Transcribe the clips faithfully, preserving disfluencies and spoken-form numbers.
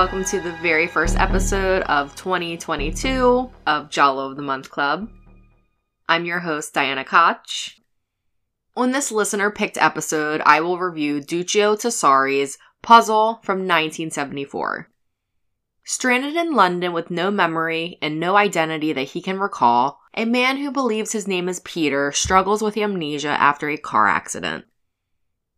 Welcome to the very first episode of twenty twenty-two of Jalo of the Month Club. I'm your host, Diana Koch. On this listener-picked episode, I will review Duccio Tessari's Puzzle from nineteen seventy-four. Stranded in London with no memory and no identity that he can recall, a man who believes his name is Peter struggles with amnesia after a car accident.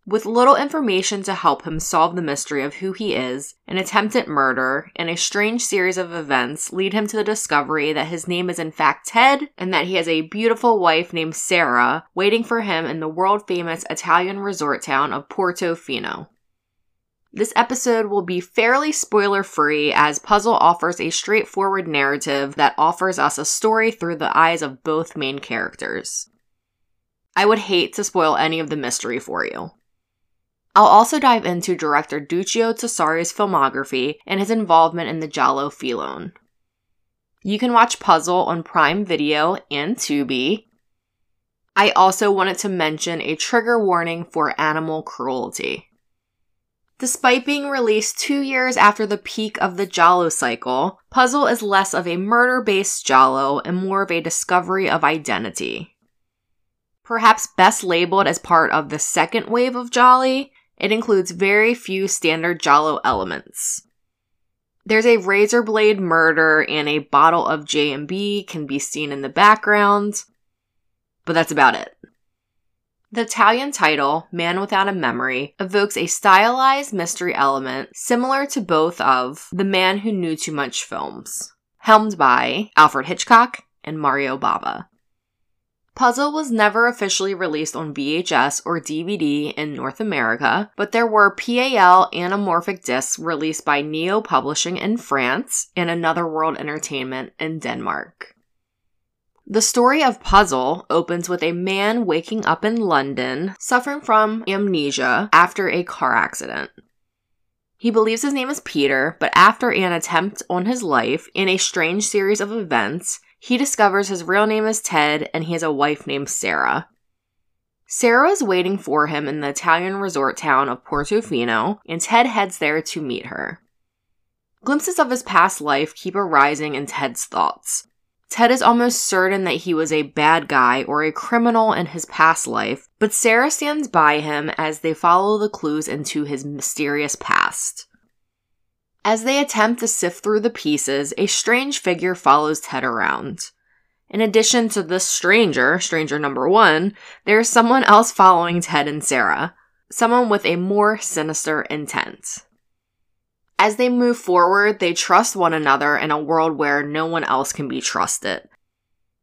With little information to help him solve the mystery of who he is, an attempt at murder, and a strange series of events lead him to the discovery that his name is in fact Ted, and that he has a beautiful wife named Sarah waiting for him in the world-famous Italian resort town of Portofino. This episode will be fairly spoiler-free, as Puzzle offers a straightforward narrative that offers us a story through the eyes of both main characters. I would hate to spoil any of the mystery for you. I'll also dive into director Duccio Tessari's filmography and his involvement in the Giallo filone. You can watch Puzzle on Prime Video and Tubi. I also wanted to mention a trigger warning for animal cruelty. Despite being released two years after the peak of the Giallo cycle, Puzzle is less of a murder-based Giallo and more of a discovery of identity. Perhaps best labeled as part of the second wave of Giallo, it includes very few standard Giallo elements. There's a razor blade murder and a bottle of J and B can be seen in the background, but that's about it. The Italian title, Man Without a Memory, evokes a stylized mystery element similar to both of The Man Who Knew Too Much films, helmed by Alfred Hitchcock and Mario Bava. Puzzle was never officially released on V H S or D V D in North America, but there were P A L anamorphic discs released by Neo Publishing in France and Another World Entertainment in Denmark. The story of Puzzle opens with a man waking up in London, suffering from amnesia after a car accident. He believes his name is Peter, but after an attempt on his life and a strange series of events, he discovers his real name is Ted, and he has a wife named Sarah. Sarah is waiting for him in the Italian resort town of Portofino, and Ted heads there to meet her. Glimpses of his past life keep arising in Ted's thoughts. Ted is almost certain that he was a bad guy or a criminal in his past life, but Sarah stands by him as they follow the clues into his mysterious past. As they attempt to sift through the pieces, a strange figure follows Ted around. In addition to this stranger, stranger number one, there is someone else following Ted and Sarah, someone with a more sinister intent. As they move forward, they trust one another in a world where no one else can be trusted.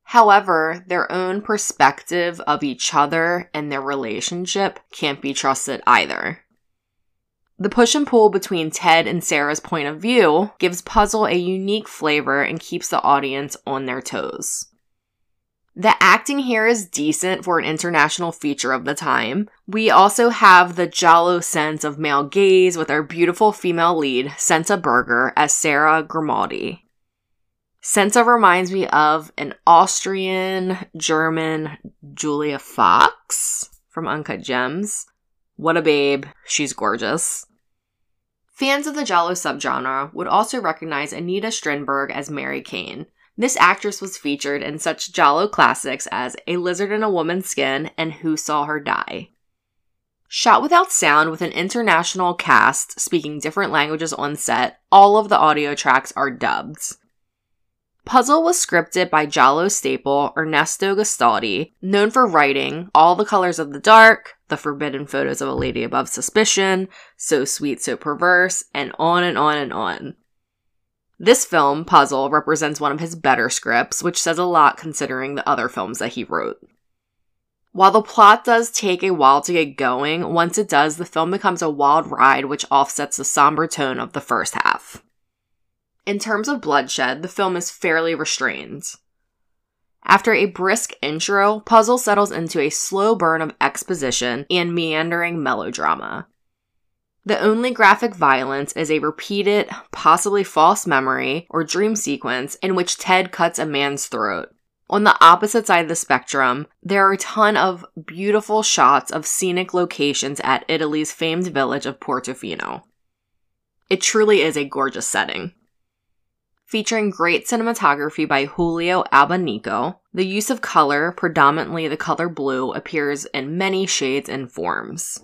However, their own perspective of each other and their relationship can't be trusted either. The push and pull between Ted and Sarah's point of view gives Puzzle a unique flavor and keeps the audience on their toes. The acting here is decent for an international feature of the time. We also have the Giallo sense of male gaze with our beautiful female lead, Senta Berger, as Sarah Grimaldi. Senta reminds me of an Austrian-German Julia Fox from Uncut Gems. What a babe. She's gorgeous. Fans of the Giallo subgenre would also recognize Anita Strindberg as Mary Kane. This actress was featured in such Giallo classics as A Lizard in a Woman's Skin and Who Saw Her Die. Shot without sound with an international cast speaking different languages on set, all of the audio tracks are dubbed. Puzzle was scripted by Giallo staple Ernesto Gastaldi, known for writing All the Colors of the Dark, The Forbidden Photos of a Lady Above Suspicion, So Sweet, So Perverse, and on and on and on. This film, Puzzle, represents one of his better scripts, which says a lot considering the other films that he wrote. While the plot does take a while to get going, once it does, the film becomes a wild ride which offsets the somber tone of the first half. In terms of bloodshed, the film is fairly restrained. After a brisk intro, Puzzle settles into a slow burn of exposition and meandering melodrama. The only graphic violence is a repeated, possibly false memory or dream sequence in which Ted cuts a man's throat. On the opposite side of the spectrum, there are a ton of beautiful shots of scenic locations at Italy's famed village of Portofino. It truly is a gorgeous setting. Featuring great cinematography by Julio Abanico, the use of color, predominantly the color blue, appears in many shades and forms.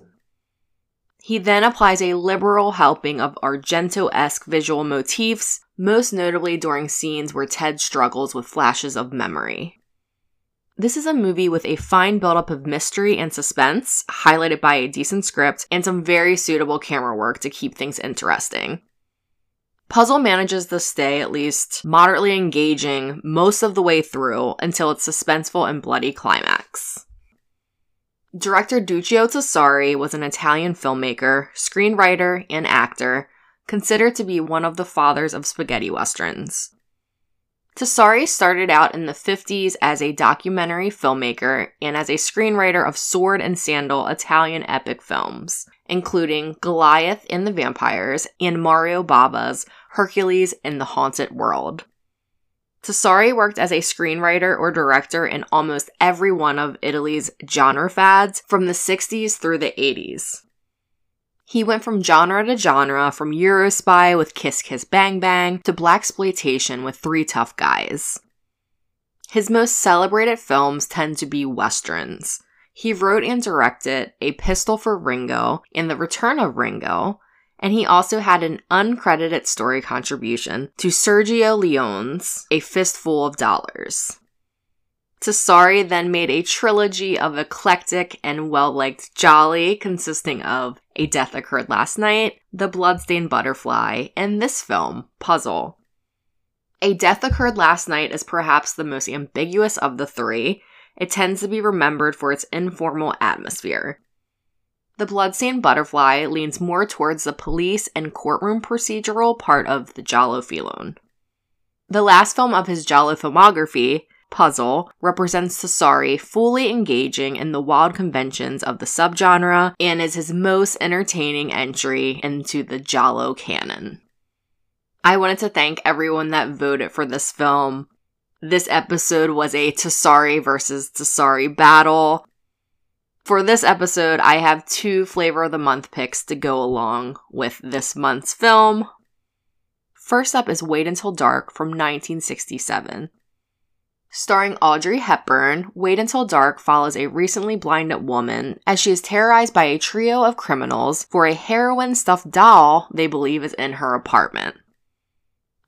He then applies a liberal helping of Argento-esque visual motifs, most notably during scenes where Ted struggles with flashes of memory. This is a movie with a fine buildup of mystery and suspense, highlighted by a decent script and some very suitable camera work to keep things interesting. Puzzle manages to stay at least moderately engaging most of the way through until its suspenseful and bloody climax. Director Duccio Tessari was an Italian filmmaker, screenwriter, and actor, considered to be one of the fathers of spaghetti westerns. Tessari started out in the fifties as a documentary filmmaker and as a screenwriter of sword and sandal Italian epic films, including Goliath and the Vampires and Mario Bava's Hercules in the Haunted World. Tessari worked as a screenwriter or director in almost every one of Italy's genre fads from the sixties through the eighties. He went from genre to genre, from Eurospy with Kiss Kiss Bang Bang to blaxploitation with Three Tough Guys. His most celebrated films tend to be westerns. He wrote and directed A Pistol for Ringo and The Return of Ringo, and he also had an uncredited story contribution to Sergio Leone's A Fistful of Dollars. Tessari then made a trilogy of eclectic and well-liked jolly consisting of A Death Occurred Last Night, The Bloodstained Butterfly, and this film, Puzzle. A Death Occurred Last Night is perhaps the most ambiguous of the three. It tends to be remembered for its informal atmosphere. The Bloodstained Butterfly leans more towards the police and courtroom procedural part of the giallo filone. The last film of his giallo filmography, Puzzle, represents Tessari fully engaging in the wild conventions of the subgenre and is his most entertaining entry into the giallo canon. I wanted to thank everyone that voted for this film. This episode was a Tessari versus Tessari battle. For this episode, I have two Flavor of the Month picks to go along with this month's film. First up is Wait Until Dark from nineteen sixty-seven. Starring Audrey Hepburn, Wait Until Dark follows a recently blinded woman as she is terrorized by a trio of criminals for a heroin-stuffed doll they believe is in her apartment.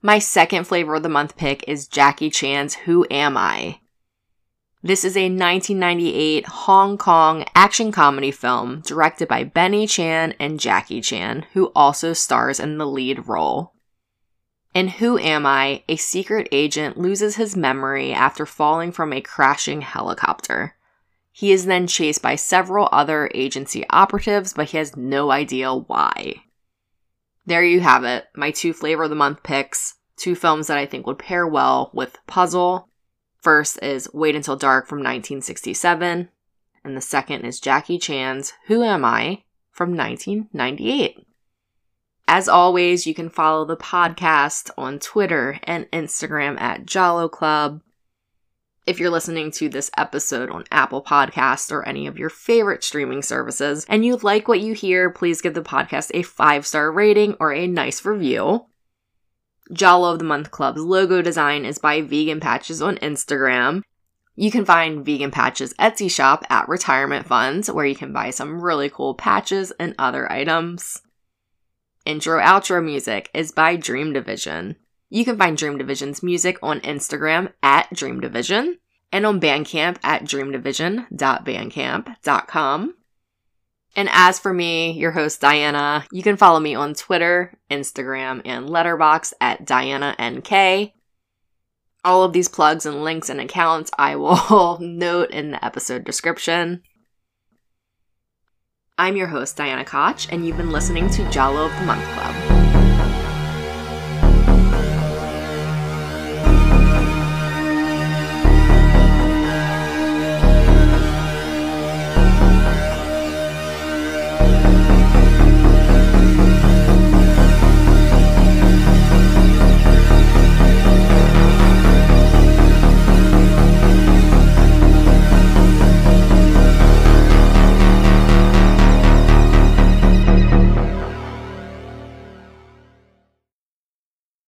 My second Flavor of the Month pick is Jackie Chan's Who Am I? This is a nineteen ninety-eight Hong Kong action comedy film directed by Benny Chan and Jackie Chan, who also stars in the lead role. In Who Am I?, a secret agent loses his memory after falling from a crashing helicopter. He is then chased by several other agency operatives, but he has no idea why. There you have it, my two Flavor of the Month picks, two films that I think would pair well with Puzzle. First is Wait Until Dark from nineteen sixty-seven, and the second is Jackie Chan's Who Am I? From nineteen ninety-eight. As always, you can follow the podcast on Twitter and Instagram at Giallo Club. If you're listening to this episode on Apple Podcasts or any of your favorite streaming services and you like what you hear, please give the podcast a five-star rating or a nice review. Giallo of the Month Club's logo design is by Vegan Patches on Instagram. You can find Vegan Patches Etsy shop at Retirement Funds, where you can buy some really cool patches and other items. Intro-outro music is by Dream Division. You can find Dream Division's music on Instagram at Dream Division and on Bandcamp at dream division dot bandcamp dot com. And as for me, your host Diana, you can follow me on Twitter, Instagram, and Letterboxd at Diana N K. All of these plugs and links and accounts I will note in the episode description. I'm your host, Diana Koch, and you've been listening to Giallo of the Month Club.